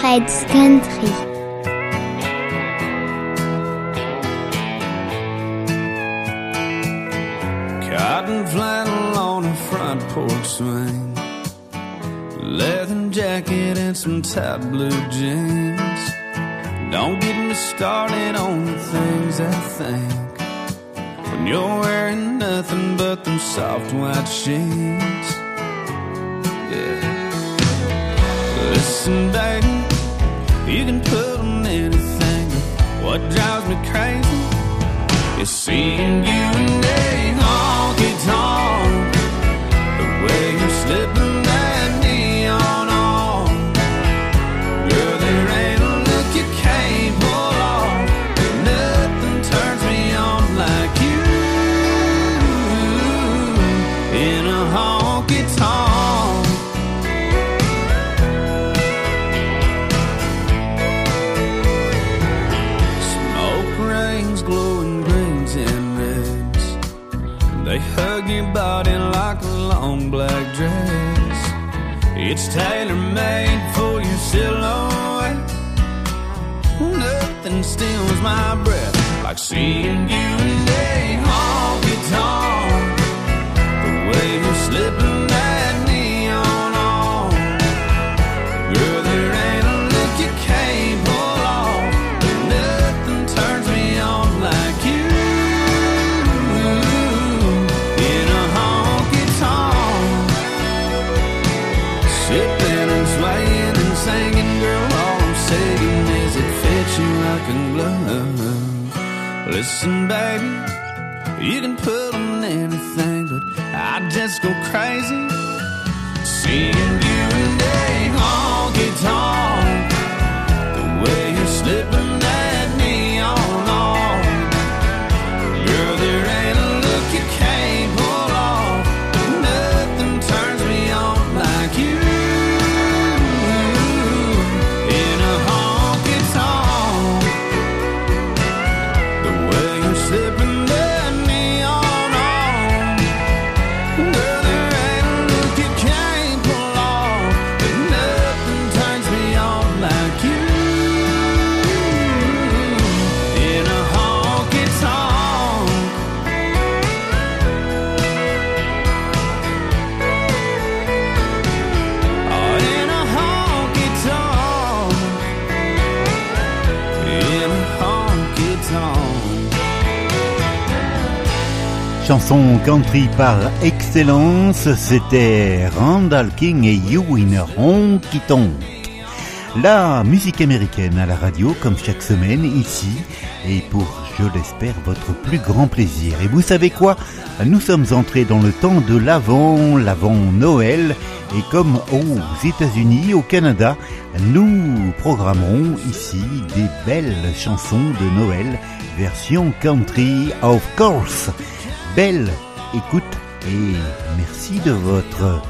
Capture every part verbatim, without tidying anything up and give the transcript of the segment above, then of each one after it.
Fred's Country. Cotton flannel on a front porch swing, leather jacket and some tight blue jeans. Don't get me started on the things I think when you're wearing nothing but them soft white sheets. Yeah. Listen, baby, you can put on anything. What drives me crazy is seeing you in a honky tonk. The way you're slipping that neon on, girl, there ain't a look you can't pull off. Nothing turns me on like you in a honky tonk. Smoke rings, glowing greens and reds, they hug your body like a long black dress. It's tailor-made for your silhouette. Nothing steals my breath like seeing you in a honky tonk. The way you're slipping that neon on, girl, there ain't a look you can't pull off. Nothing turns me on like you in a honky tonk. Sipping and swaying and singing, girl, all I'm saying is it fits you like a glove. Listen, baby, you can put on anything, but I just go crazy seeing you in a honky tonk. The way you're slipping that neon on, girl, there ain't a look you can't pull off. Nothing turns me on like you in a honky tonk. The way you're slipping. Chanson country par excellence, c'était Randall King et You in a Honky Tonk. La musique américaine à la radio, comme chaque semaine, ici, et pour, je l'espère, votre plus grand plaisir. Et vous savez quoi? Nous sommes entrés dans le temps de l'Avent, l'Avent Noël, et comme aux États-Unis, au Canada, nous programmerons ici des belles chansons de Noël, version country, of course. Belle écoute et merci de votre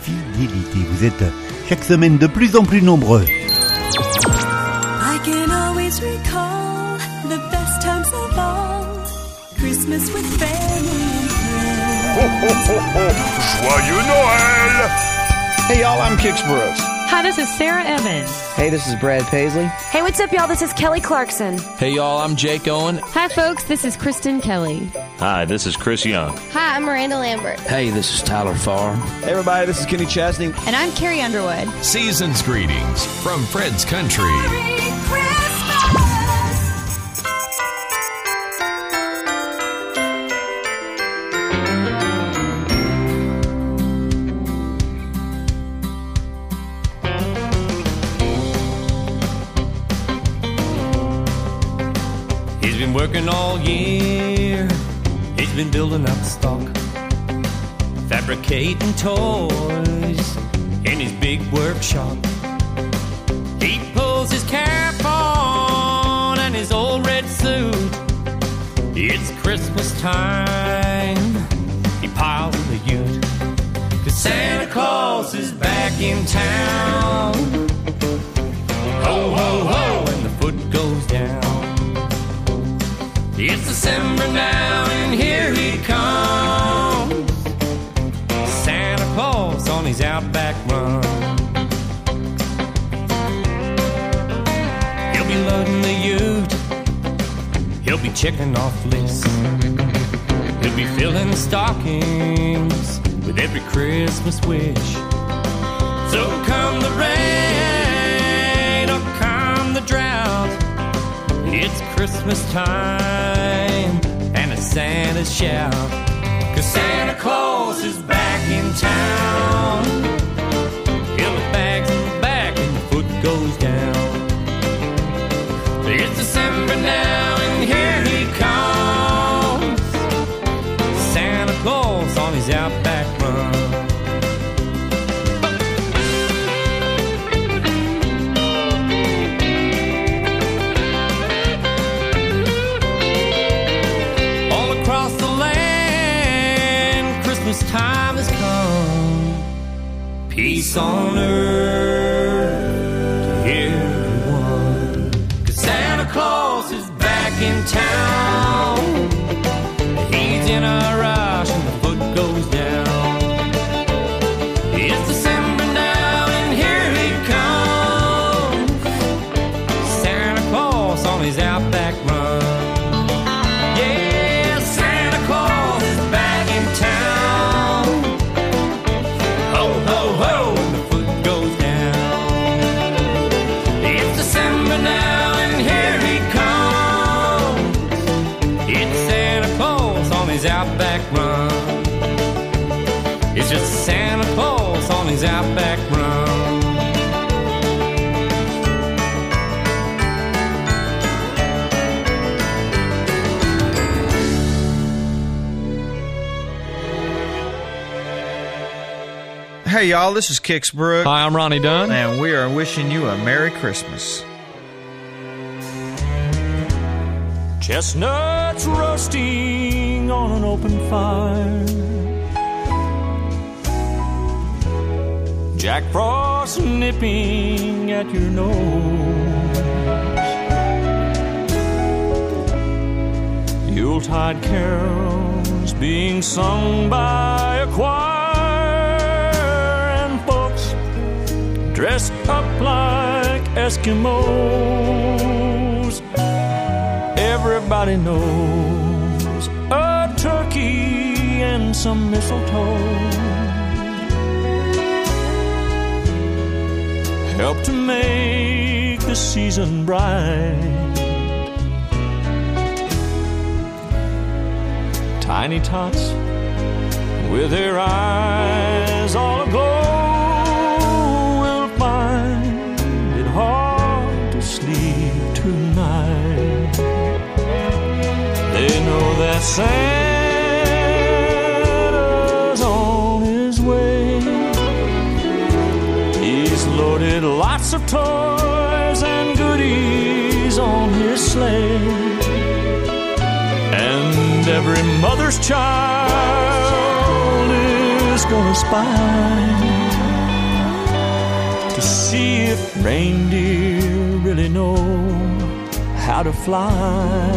fidélité. Vous êtes chaque semaine de plus en plus nombreux. I can always recall the best times of all, Christmas with family and friends. Ho, ho, ho, ho. Joyeux Noël! Hey y'all, I'm Kix Brooks. Hi, this is Sarah Evans. Hey, this is Brad Paisley. Hey, what's up, y'all? This is Kelly Clarkson. Hey, y'all, I'm Jake Owen. Hi, folks, this is Kristen Kelly. Hi, this is Chris Young. Hi, I'm Miranda Lambert. Hey, this is Tyler Farr. Hey, everybody, this is Kenny Chesney. And I'm Carrie Underwood. Season's greetings from Fred's Country. Merry working all year, he's been building up stock, fabricating toys in his big workshop. He pulls his cap on and his old red suit. It's Christmas time, he piles in the ute, 'cause Santa Claus is back in town. Ho, ho, ho, and the foot goes down. It's December now and here he comes, Santa Claus on his outback run. checking off lists. He'll be filling stockings with every Christmas wish. So come the rain or come the drought, it's Christmas time and a Santa's shout. 'Cause Santa Claus is back in town. Yellow bags in the back and the foot goes down. It's December now and here he comes, Santa Claus on his outback run. Time has come, peace on earth to everyone, 'cause Santa Claus is back in town. He's in a rush and the foot goes down. It's December now and here he comes, Santa Claus on his outback run. It's just Santa Claus on his outback run. Hey y'all, this is Kix Brooks. Hi, I'm Ronnie Dunn. And we are wishing you a Merry Christmas. Chestnuts roasting on an open fire, Jack Frost nipping at your nose, Yuletide carols being sung by a choir, and folks dressed up like Eskimos. Everybody knows a turkey and some mistletoe help to make the season bright. Tiny tots with their eyes all aglow will find it hard to sleep tonight. They know that Santa's on his way. He's loaded lots of toys and goodies on his sleigh, and every mother's child is gonna spy to see if reindeer really know how to fly.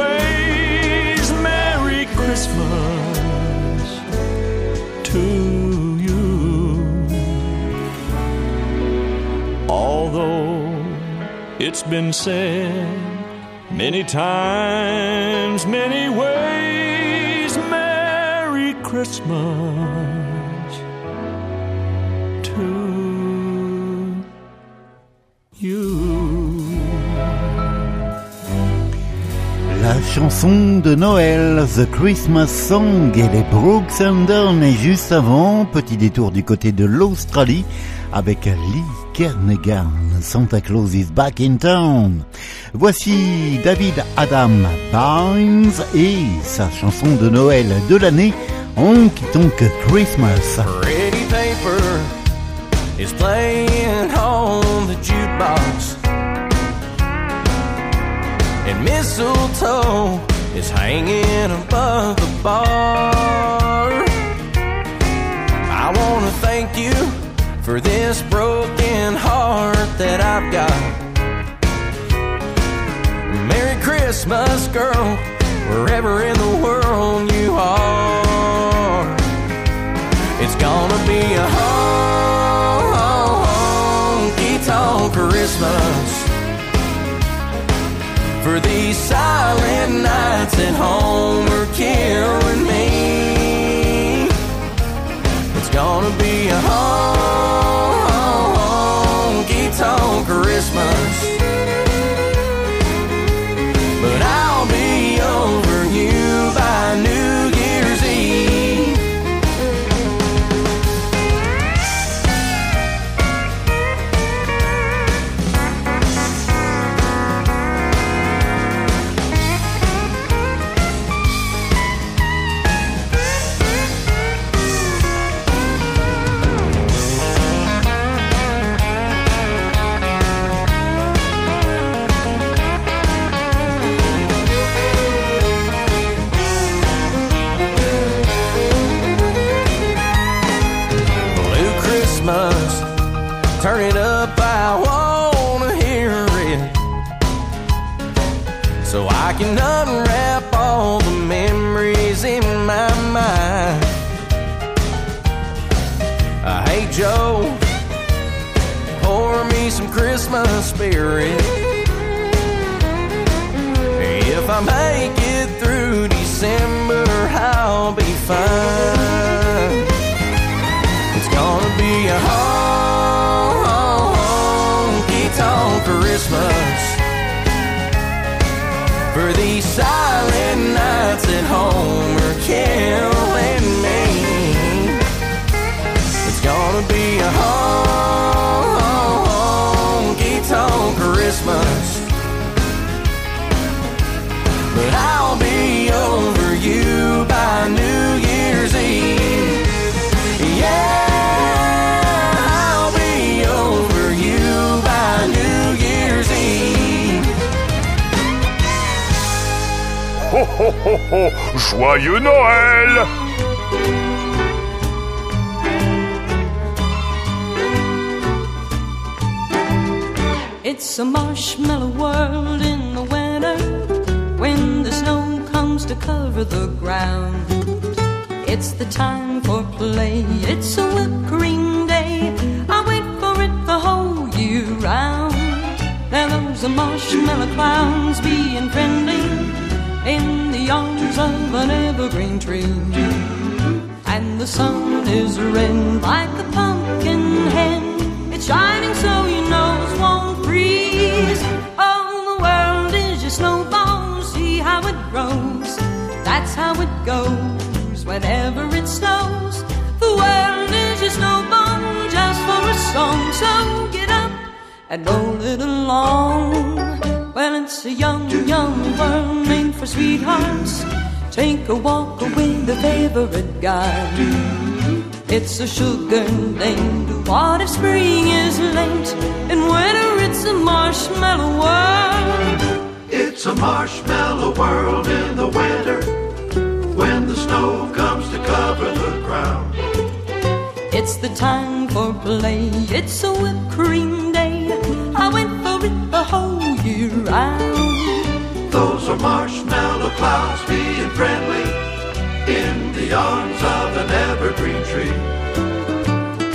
ways, Merry Christmas to you. Although it's been said many times, many ways, Christmas to you. La chanson de Noël, The Christmas Song, et les Brooks and Dunn. Et juste avant, petit détour du côté de l'Australie avec Lee Kernaghan, Santa Claus is back in town. Voici David Adam Byrnes et sa chanson de Noël de l'année, Honky Tonk Christmas. Pretty paper is playing on the jukebox, and mistletoe is hanging above the bar. I want thank you for this broken heart that I've got. Merry Christmas, girl, wherever in the world you are. It's gonna be a honky-tonk Christmas for these silent nights at home where Kara and me. It's gonna be a honky-tonk Christmas, but I'll be over you by New Year's Eve. Turn it up, I wanna hear it, so I can unwrap all the memories in my mind. I hate Joe, pour me some Christmas spirit. If I make it through December, I'll be fine. Gonna be a honky-tonk Christmas for these silent nights at home where Carol and me. It's gonna be a honky-tonk Christmas, but I'll be over you by New Year's Eve. Yeah. Ho, ho, ho, ho, joyeux Noël! It's a marshmallow world in the winter, when the snow comes to cover the ground. It's the time for play, it's a whipped cream day, I wait for it the whole year round. There those marshmallow clowns being friendly in the arms of an evergreen tree, and the sun is red like a pumpkin hen. It's shining so your nose won't freeze. Oh, the world is your snowball, see how it grows. That's how it goes whenever it snows. The world is your snowball, just for a song. So get up and roll it along. Well, it's a young, young world made for sweethearts. Take a walk away the favorite guy. It's a sugar thing. What if spring is late and winter it's a marshmallow world? It's a marshmallow world in the winter, when the snow comes to cover the ground. It's the time for play, it's a whipped cream day, I went for it the whole year round. Those are marshmallow clouds being friendly in the arms of an evergreen tree,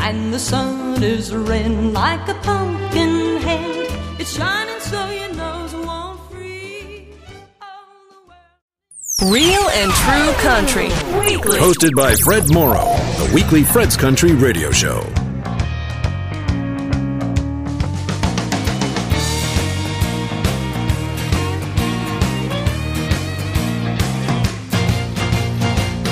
and the sun is red like a pumpkin head. It's shining so your nose won't freeze. Real and True Country Weekly, hosted by Fred Morrow, the weekly Fred's Country radio show.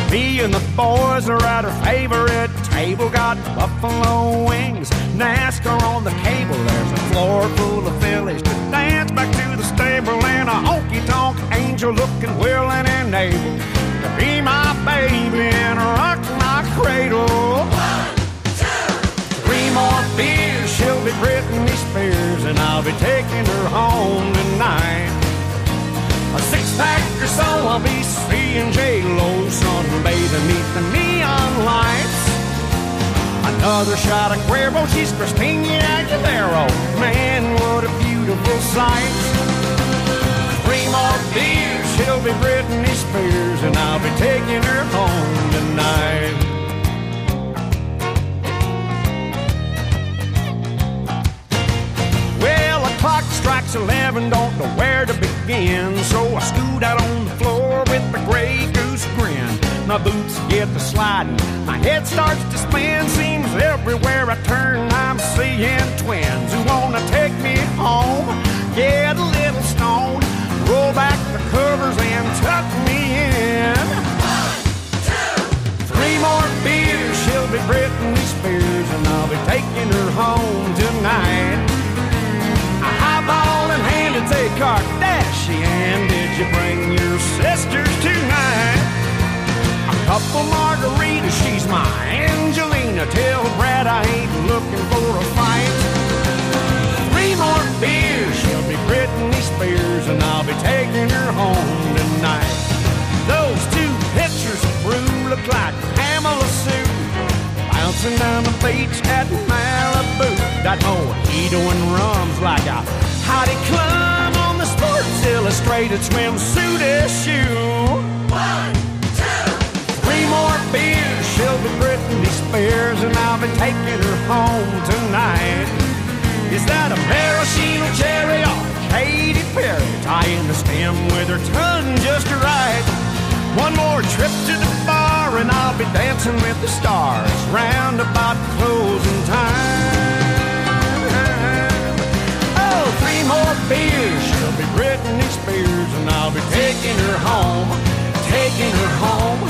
Me and the boys are at our favorite table, got buffalo wings, NASCAR on the cable. There's a floor full of fillies to dance back to the stable, and a honky-tonk angel looking willing and able to be my baby and rock my cradle. One, two, three more beers, she'll be Britney Spears, and I'll be taking her home tonight. A six-pack or so, I'll be seeing J-Lo sunbathing beneath the neon lights. I another shot of Cuervo. She's Christina Aguilera. Man, what a beautiful sight. Three more beers, she'll be Britney Spears, and I'll be taking her home tonight. Clock strikes eleven, don't know where to begin, so I scoot out on the floor with a gray goose grin. My boots get to sliding, my head starts to spin, seems everywhere I turn I'm seeing twins who wanna take me home, get a little stoned, roll back the covers and tuck me in. One, two, three more beers, she'll be Britney Spears, and I'll be taking her home tonight. Ball and handed a Kardashian. Did you bring your sisters tonight? A couple margaritas, she's my Angelina. Tell Brad I ain't looking for a fight. Three more beers, she'll be Britney Spears, and I'll be taking her home tonight. Those two pictures of Rue look like Pamela Sue bouncing down the beach at Malibu. Got mojito and rum's like a Heidi Klum on the Sports Illustrated swimsuit issue. One, two, three more beers, she'll be Britney Spears, and I'll be taking her home tonight. Is that a maraschino cherry or Katy Perry tying the stem with her tongue just right? One more trip to the bar, and I'll be dancing with the stars round about closing time. Three more beers, she'll be Britney Spears, and I'll be taking her home, taking her home,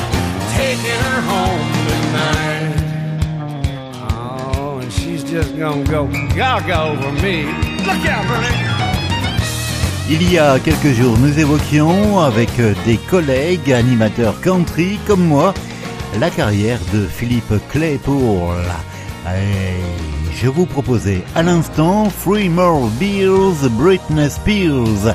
taking her home tonight. Oh, and she's just gonna go gaga over me. Look out, Britney! Il y a quelques jours, nous évoquions avec des collègues animateurs country comme moi la carrière de Philippe Claypool. Et... je vous proposais à l'instant Three More Beers, Britney Spears.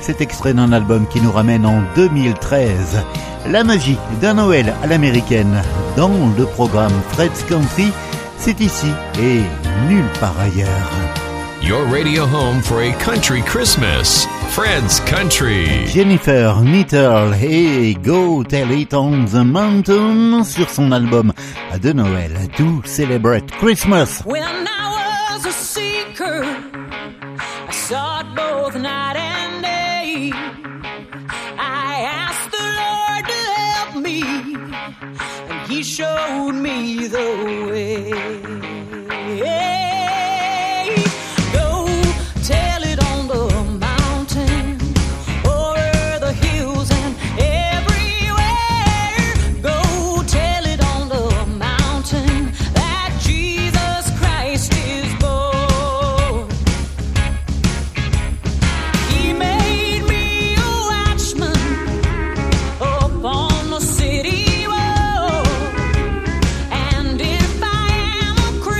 Cet extrait d'un album qui nous ramène en deux mille treize. La magie d'un Noël à l'américaine dans le programme Fred's Country, c'est ici et nulle part ailleurs. Your radio home for a country Christmas, Fred's Country. Jennifer Nettles et Go Tell It on the Mountain sur son album de Noël To Celebrate Christmas. When I was a seeker, I sought both night and day. I asked the Lord to help me, and He showed me the way. City, whoa, and if I am a Christian,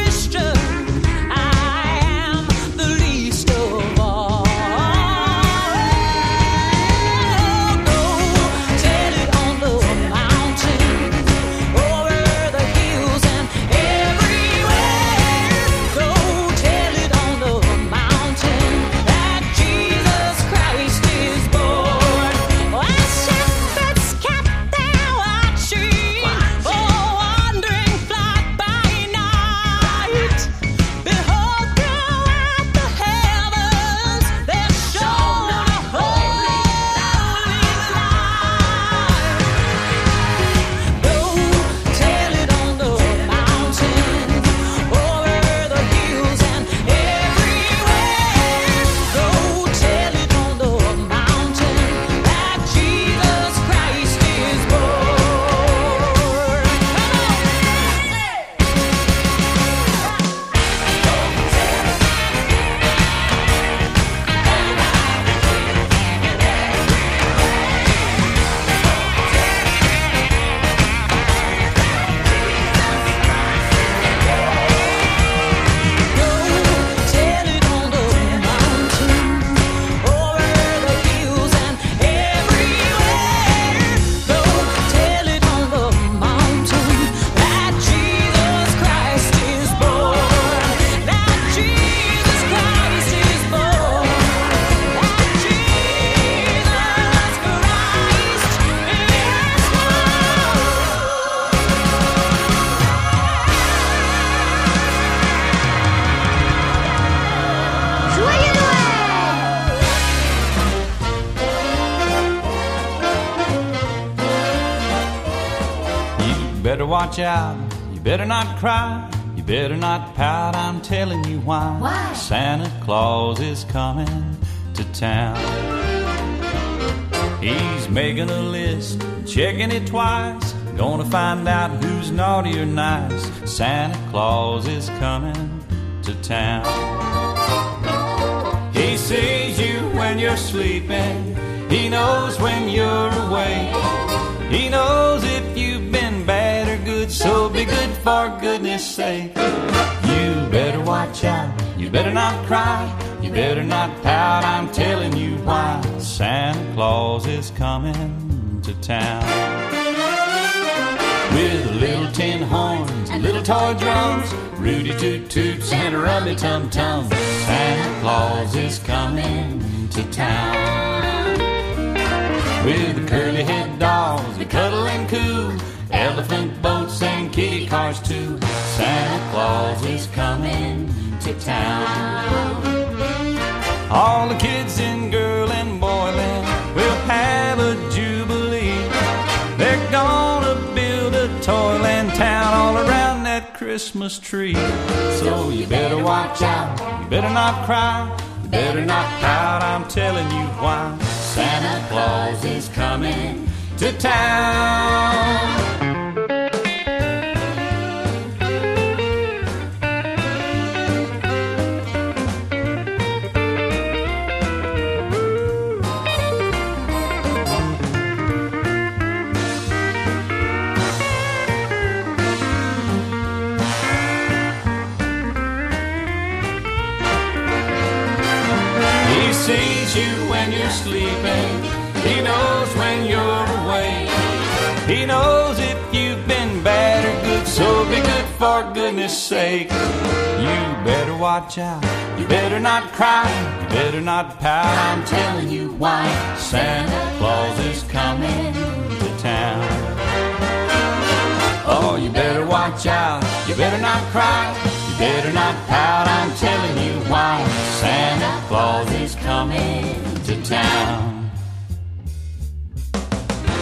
better watch out, you better not cry, you better not pout, I'm telling you why. Why? Santa Claus is coming to town. He's making a list, checking it twice, gonna find out who's naughty or nice. Santa Claus is coming to town. He sees you when you're sleeping, he knows when you're awake, he knows if you've been bad or good, so be good for goodness sake. You better watch out, you better not cry, you better not pout, I'm telling you why. Santa Claus is coming to town. With little tin horns and little toy drums, Rudy Toot Toots and a rummy tum tum, Santa Claus is coming to town. With the curly head dolls that cuddle and coo, elephant boats and kitty cars too, Santa Claus is coming to town. All the kids in girl and boyland will have a jubilee. They're gonna build a toyland town all around that Christmas tree. So you better watch out, you better not cry, you better not pout, I'm telling you why. Santa Claus is coming to town. Sleeping, he knows when you're awake, he knows if you've been bad or good, so be good for goodness sake. You better watch out, you better not cry, you better not pout, I'm telling you why. Santa Claus is coming to town. Oh, you better watch out, you better not cry, you better not pout, I'm telling you why. Santa Claus is coming to town.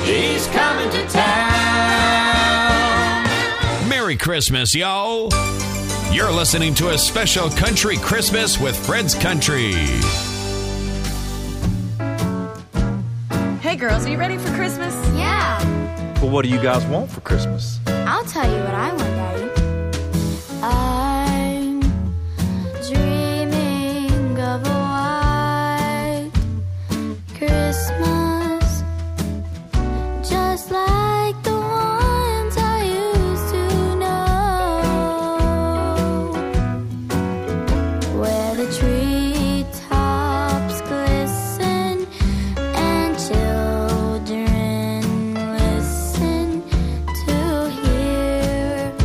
He's coming to town. Merry Christmas, y'all. You're listening to a special country Christmas with Fred's Country. Hey, girls, are you ready for Christmas? Yeah. Well, what do you guys want for Christmas? I'll tell you what I want, Daddy. I'm dreaming of a Christmas, just like the ones I used to know, where the treetops glisten and children listen to hear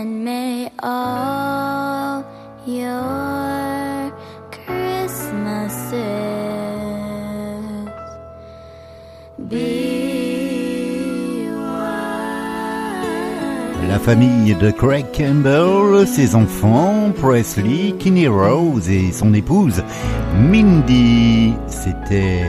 and may all your Christmases be white. La famille de Craig Campbell, ses enfants, Presley, Kinni Rose et son épouse Mindy, c'était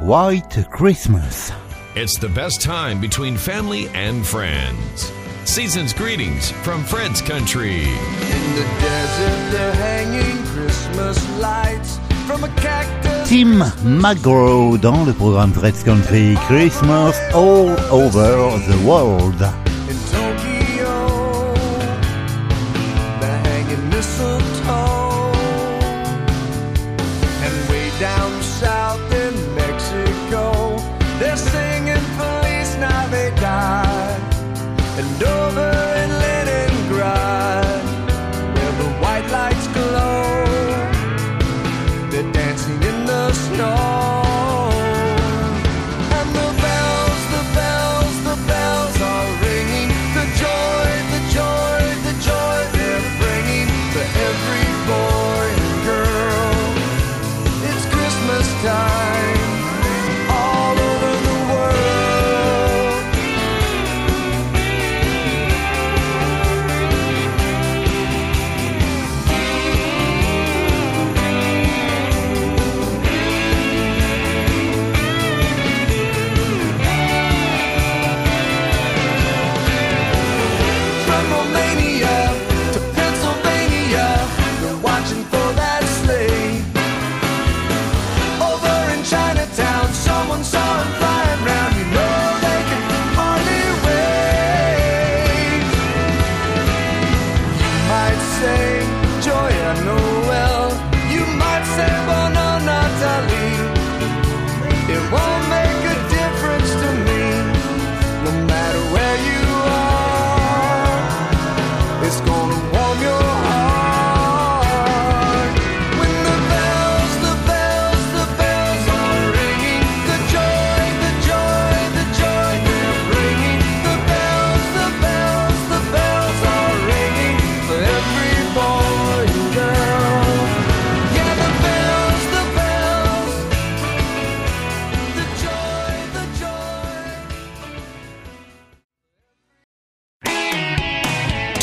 White Christmas. It's the best time between family and friends. Season's greetings from Fred's Country. In the desert they're hanging Christmas lights from a cactus. Tim McGraw dans le programme Fred's Country, Christmas all over the world. In Tokyo they're hanging mistletoe, and way down south in Mexico they're singing Feliz Navidad, and over in Leningrad, where the white lights glow, they're dancing in the snow, and the bells, the bells, the bells are ringing, the joy, the joy, the joy they're bringing to every boy and girl. It's Christmas time.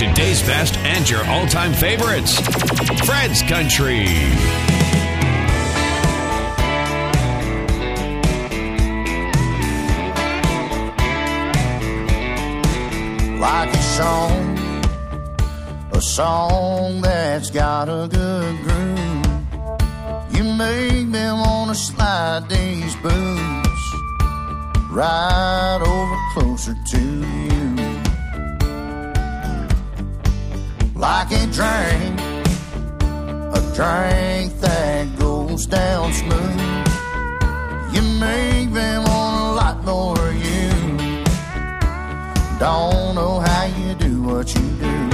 Today's best and your all-time favorites. Fred's Country. Like a song, a song that's got a good groove. You make me wanna slide these boots right over closer to you. Like a drink, a drink that goes down smooth. You make me want a lot more of you. Don't know how you do what you do.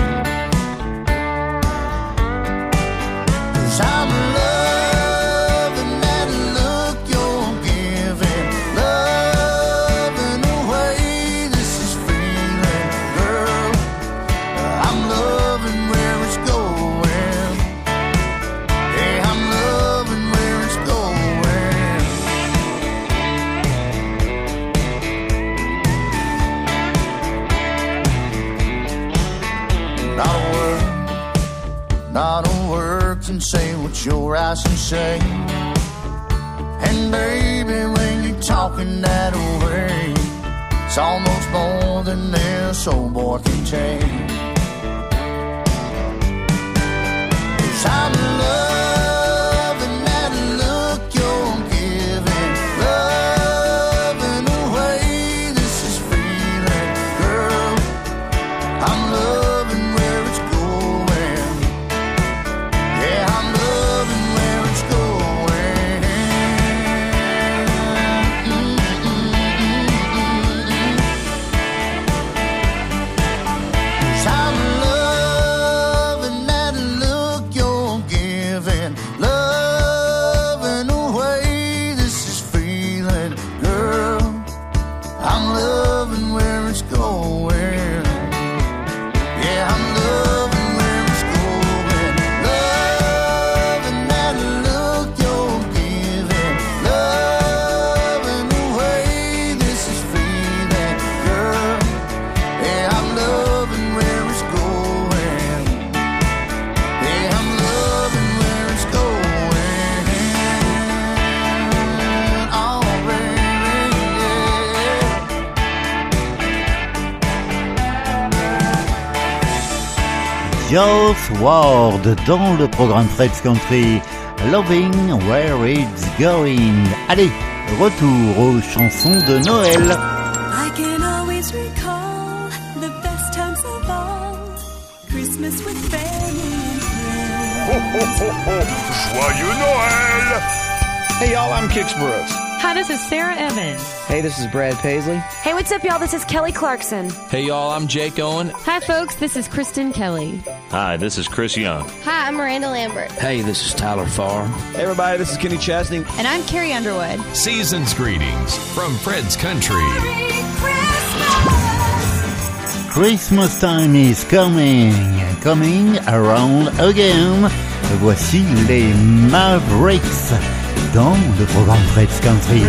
'Cause I'm loving that look you're giving, loving the way this is feeling, girl. I'm loving and say what your eyes can say. And baby, when you're talking that way, it's almost more than this old boy can take. 'Cause I'm loving that look you're giving, loving the way this is feeling, girl. I'm loving Joss Ward dans le programme Fred's Country, Loving Where It's Going. Allez, retour aux chansons de Noël. I can always recall the best times of all, Christmas with family. Ho, ho, ho, ho. Joyeux Noël! Hey y'all, I'm Kix Brooks. Hi, this is Sarah Evans. Hey, this is Brad Paisley. Hey, what's up, y'all? This is Kelly Clarkson. Hey, y'all, I'm Jake Owen. Hi, folks, this is Kristen Kelly. Hi, this is Chris Young. Hi, I'm Miranda Lambert. Hey, this is Tyler Farr. Hey, everybody, this is Kenny Chesney. And I'm Carrie Underwood. Season's greetings from Fred's Country. Christmas. Christmas time is coming, coming around again. Voici les Mavericks dans le programme Fred's Country.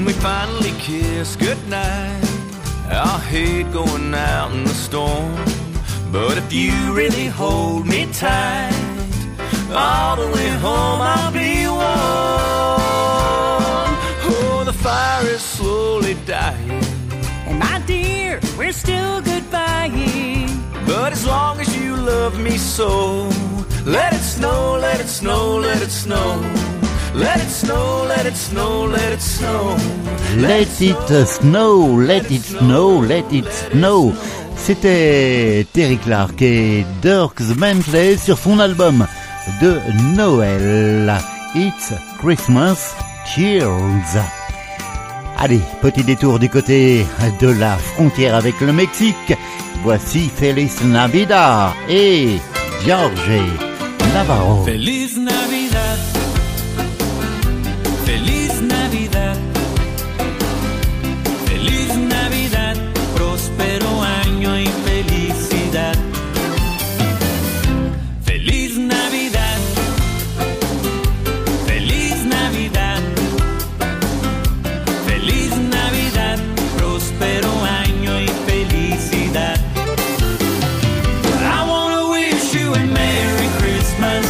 when we finally kiss goodnight. I'll hate going out in the storm, but if you really hold me tight, all the way home I'll be warm. Oh, the fire is slowly dying, and my dear, we're still goodbying. But as long as you love me so, let it snow, let it snow, let it snow. Let it snow, let it snow, let it snow. Let it snow, let it snow, let it snow. C'était Terri Clark et Dierks Bentley sur son album de Noël, It's Christmas Cheers. Allez, petit détour du côté de la frontière avec le Mexique. Voici Feliz Navidad et Jorge Navarro. Feliz Navidad. Feliz Navidad, feliz Navidad, próspero año y felicidad. Feliz Navidad, feliz Navidad, feliz Navidad, próspero año y felicidad. I wanna wish you a Merry Christmas.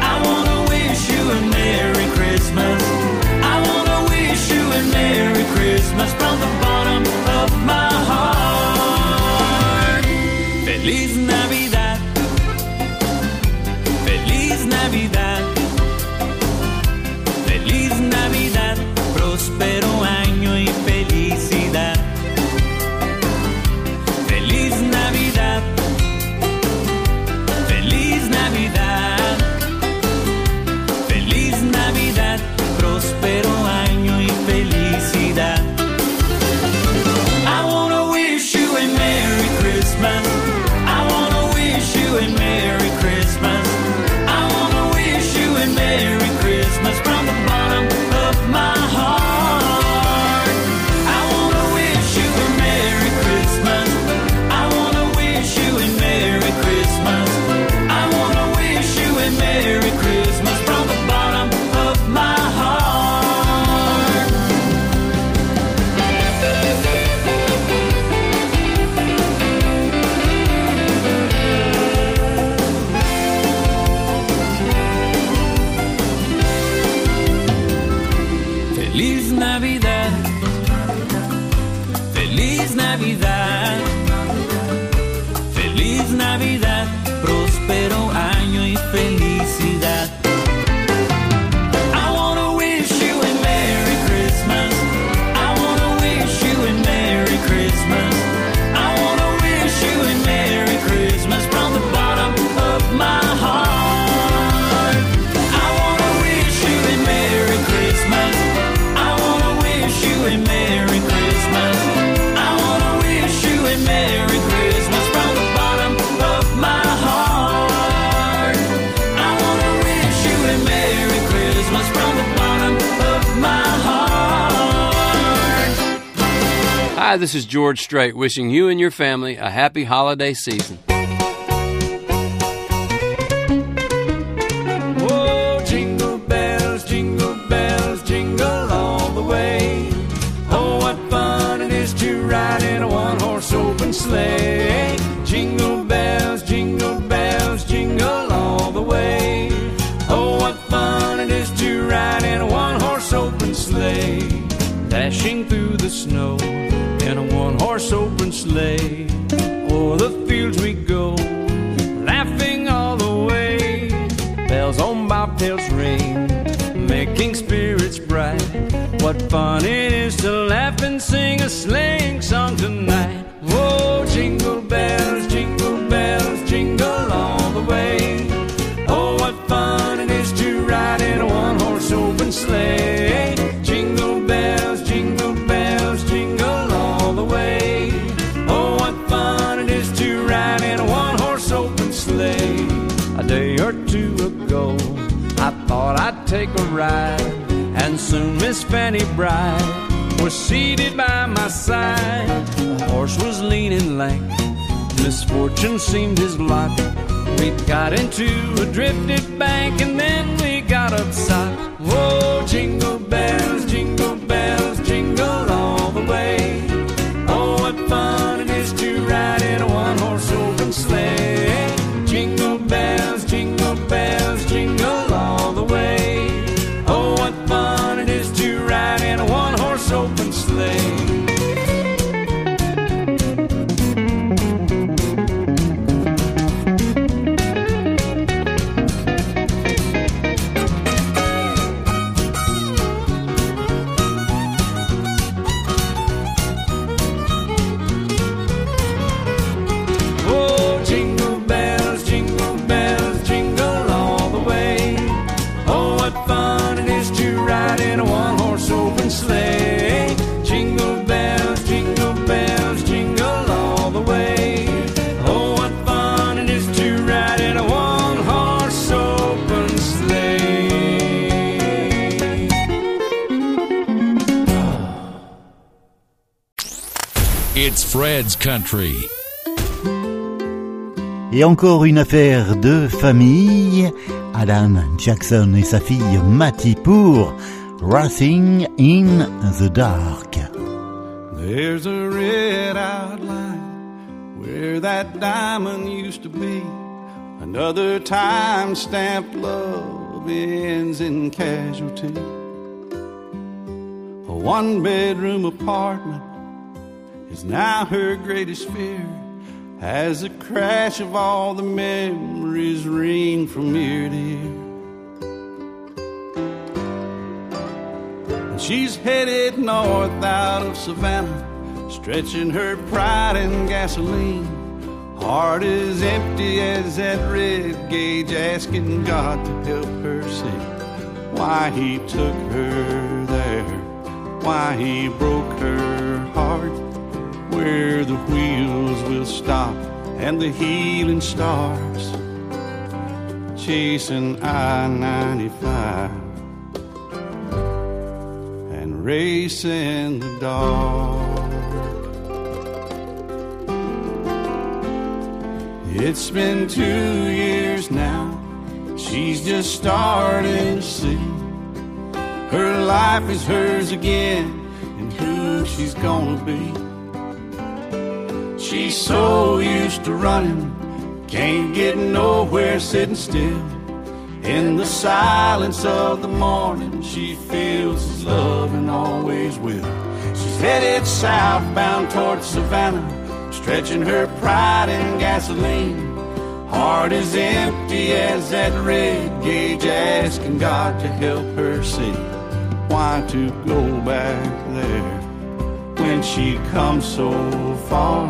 I wanna wish you a Merry Christmas. Merry Christmas from the bottom of my heart. Feliz Navidad, Feliz Navidad, Feliz Navidad, próspero año y felicidad. Feliz Navidad, Feliz Navidad, Feliz Navidad, próspero año y felicidad. I wanna wish you a Merry Christmas. I wanna wish you a Merry Christmas. I wanna wish you a Merry Christmas from the bottom of my heart. I wanna wish you a Merry Christmas. I wanna wish you a Merry Christmas. I wanna wish you a Merry Christmas from the bottom of my heart. Feliz Navidad, Feliz Navidad, Feliz Navidad, próspero año y felicidad. I wanna wish you a Merry Christmas. I wanna wish you a Merry Christmas. I wanna wish you a Merry Christmas from the bottom of my heart. I wanna wish you a Merry Christmas. A Merry Christmas. I wanna wish you a Merry Christmas from the bottom of my heart. I wanna wish you a Merry Christmas from the bottom of my heart. Hi, this is George Strait wishing you and your family a happy holiday season. Oh, jingle bells, jingle bells, jingle all the way. Ride in a one-horse open sleigh. Jingle bells, jingle bells, jingle all the way. Oh, what fun it is to ride in a one-horse open sleigh. Dashing through the snow in a one-horse open sleigh. O'er the fields we go, laughing all the way. Bells on bobtails ring, making spirits bright. What fun it is to laugh and sing a sleighing song tonight. Whoa, jingle bells, jingle bells, jingle all the way. Oh, what fun it is to ride in a one-horse open sleigh. Jingle bells, jingle bells, jingle all the way. Oh, what fun it is to ride in a one-horse open sleigh. A day or two ago, I thought I'd take a ride, and soon Miss Fanny Bright was seated by my side. The horse was lean and lank, misfortune seemed his lot. We got into a drifted bank and then we got upside. Whoa, jingle bells, jingle bells, jingle It's Fred's Country. Et encore une affaire de famille. Alan Jackson et sa fille Mattie pour Racing in the Dark. There's a red outline where that diamond used to be. Another time stamped love ends in casualty. A one-bedroom apartment is now her greatest fear, as the crash of all the memories ring from ear to ear. And she's headed north out of Savannah, stretching her pride in gasoline. Heart is empty as that red gauge, asking God to help her see why he took her there, why he broke her heart, where the wheels will stop and the healing stars, chasing I ninety-five and racing the dark. It's been two years now, she's just starting to see her life is hers again and who she's gonna be. She's so used to running, can't get nowhere sitting still. In the silence of the morning, she feels his love and always will. She's headed southbound towards Savannah, stretching her pride in gasoline. Heart is empty as that red gauge, asking God to help her see why to go back there when she comes so far.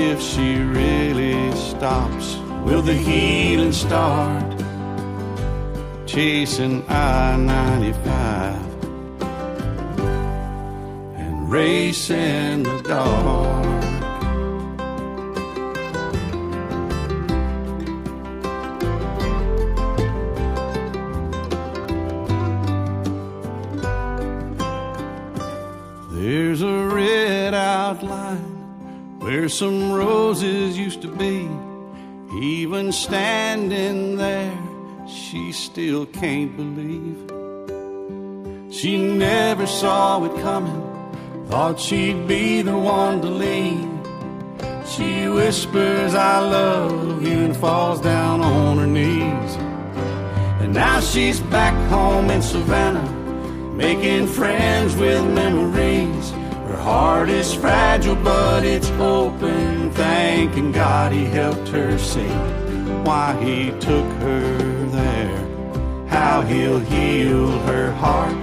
If she really stops, will the healing start? Chasing I ninety-five and racing the dark. There's a red outline where some roses used to be. Even standing there, she still can't believe. She never saw it coming, thought she'd be the one to lead. She whispers, I love you, and falls down on her knees. And now she's back home in Savannah, making friends with memories. Her heart is fragile, but it's open, thanking God he helped her see why he took her there, how he'll heal her heart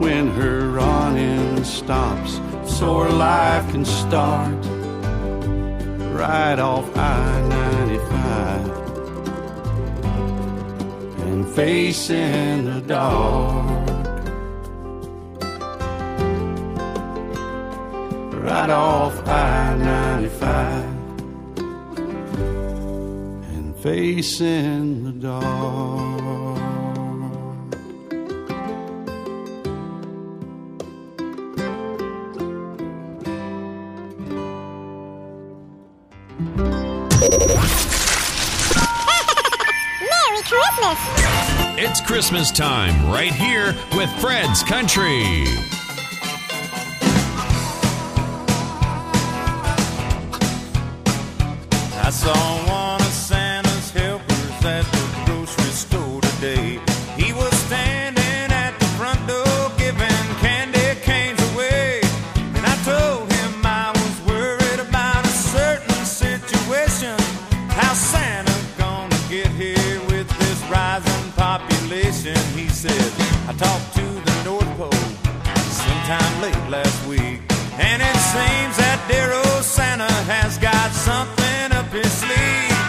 when her running stops, so her life can start right off I ninety-five and facing the dark. Right off I ninety-five and facing the dark. Merry Christmas! It's Christmas time right here with Fred's Country. I saw one of Santa's helpers at the grocery store today. He was standing at the front door giving candy canes away. And I told him I was worried about a certain situation. How Santa gonna get here with this rising population? He said, I talked to the North Pole sometime late last week, and it seems that dear old Santa has got something. Sleep.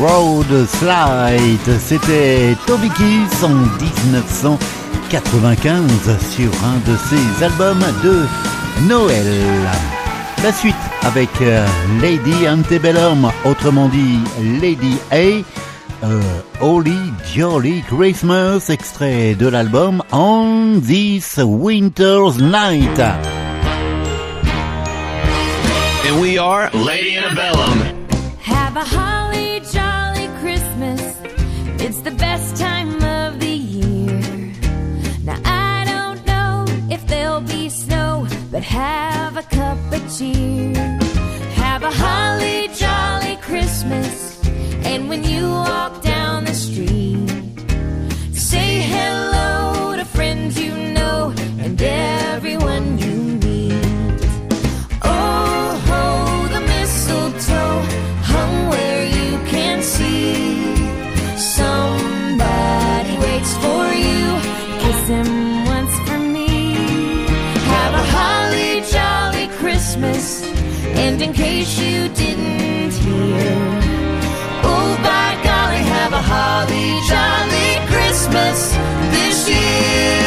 Road Slide, c'était Toby Keith en dix-neuf cent quatre-vingt-quinze sur un de ses albums de Noël. La suite avec euh, Lady Antebellum, autrement dit Lady A, euh, Holy Jolly Christmas, extrait de l'album On This Winter's Night. And we are Lady Antebellum. Have a holly jolly Christmas, it's the best time of the year. Now I don't know if there'll be snow, but have a cup of cheer. Have a holly jolly Christmas, and when you walk down the street, say hello to friends you know and everyone you meet. Oh ho, the mistletoe hung where you can see. Somebody waits for you, kiss him once for me. Have a holly jolly Christmas, and in case you didn't hear, oh by golly, have a holly jolly Christmas this year.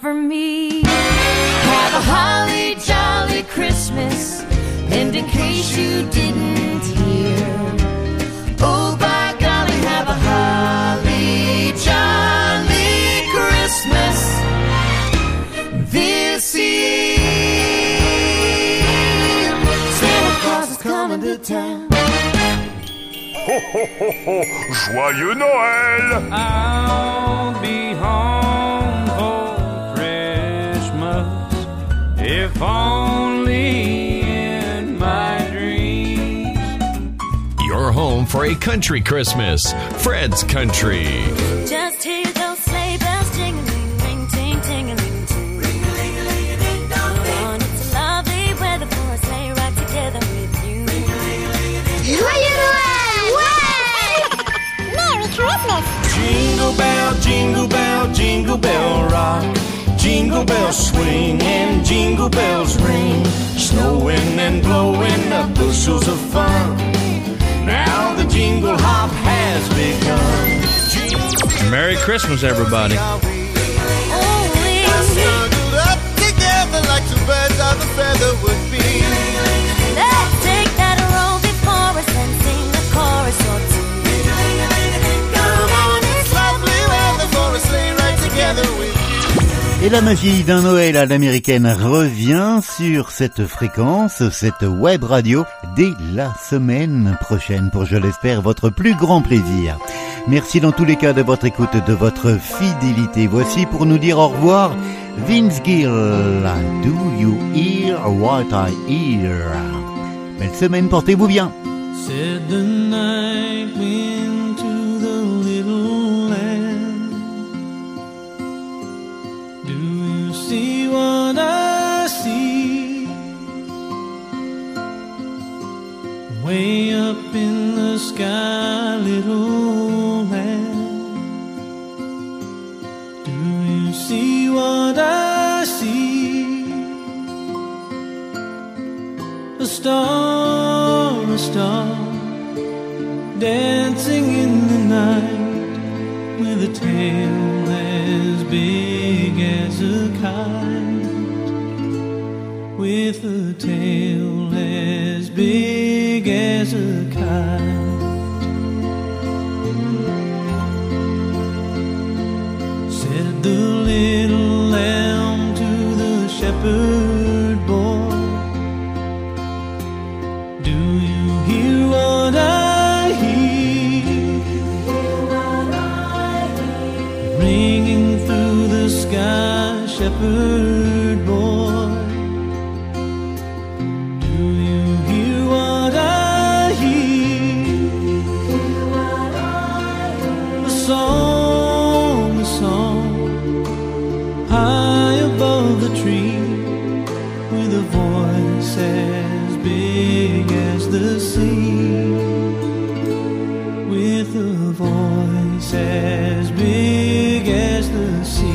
For me, have a holly jolly Christmas, and in case you didn't hear, oh by golly, have a holly jolly Christmas this year. Santa Claus is coming to town. Ho ho ho ho! Joyeux Noël! I'll be home. If only in my dreams. Your home for a country Christmas, Fred's Country. Just hear those sleigh bells jingling, ring, ting, tingling, ting, ring, a ling, a ling, a ding, dong, ding. It's lovely weather for a sleigh ride together with you. Ring, a ling, a ling, a ding. Joyeux Noël! Ouais! Merry Christmas! Jingle bell, jingle bell, jingle bell rock. Jingle bells swing and jingle bells ring, snowing and blowing up bushels of fun. Now the jingle hop has begun. Merry Christmas, everybody. Oh, we snuggled up together like two birds of a feather would be. Let's take that roll before us and sing a chorus or two. Come on, it's lovely weather for us, lay right together with. Et la magie d'un Noël à l'américaine revient sur cette fréquence, cette web radio, dès la semaine prochaine pour, je l'espère, votre plus grand plaisir. Merci dans tous les cas de votre écoute, de votre fidélité. Voici pour nous dire au revoir, Vince Gill, Do You Hear What I Hear? Belle semaine, portez-vous bien. Said the night wind to the little land. wanna see, way up in the sky, little land. Do you see what I see? A star, a star, dancing in the night with a tail as big as a kite, with a tail as big as a kite. Said the little lamb to the shepherd boy, do you hear what I ringing through the sky, shepherd boy? Do you hear what I hear? A song, a song, high above the tree, with a voice as big as the sea, with a voice as big as the sea.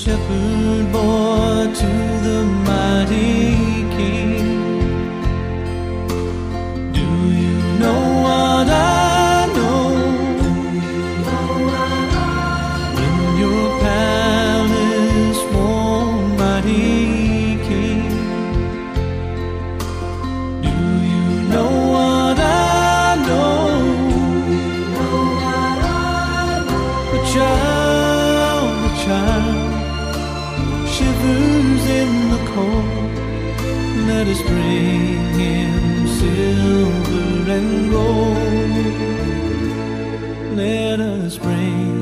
Shepherd boy to the mighty king, do you know what I know? In your palace, warm mighty king, do you know what I know? A child, a child shivers in the cold, let us bring him silver and gold, let us bring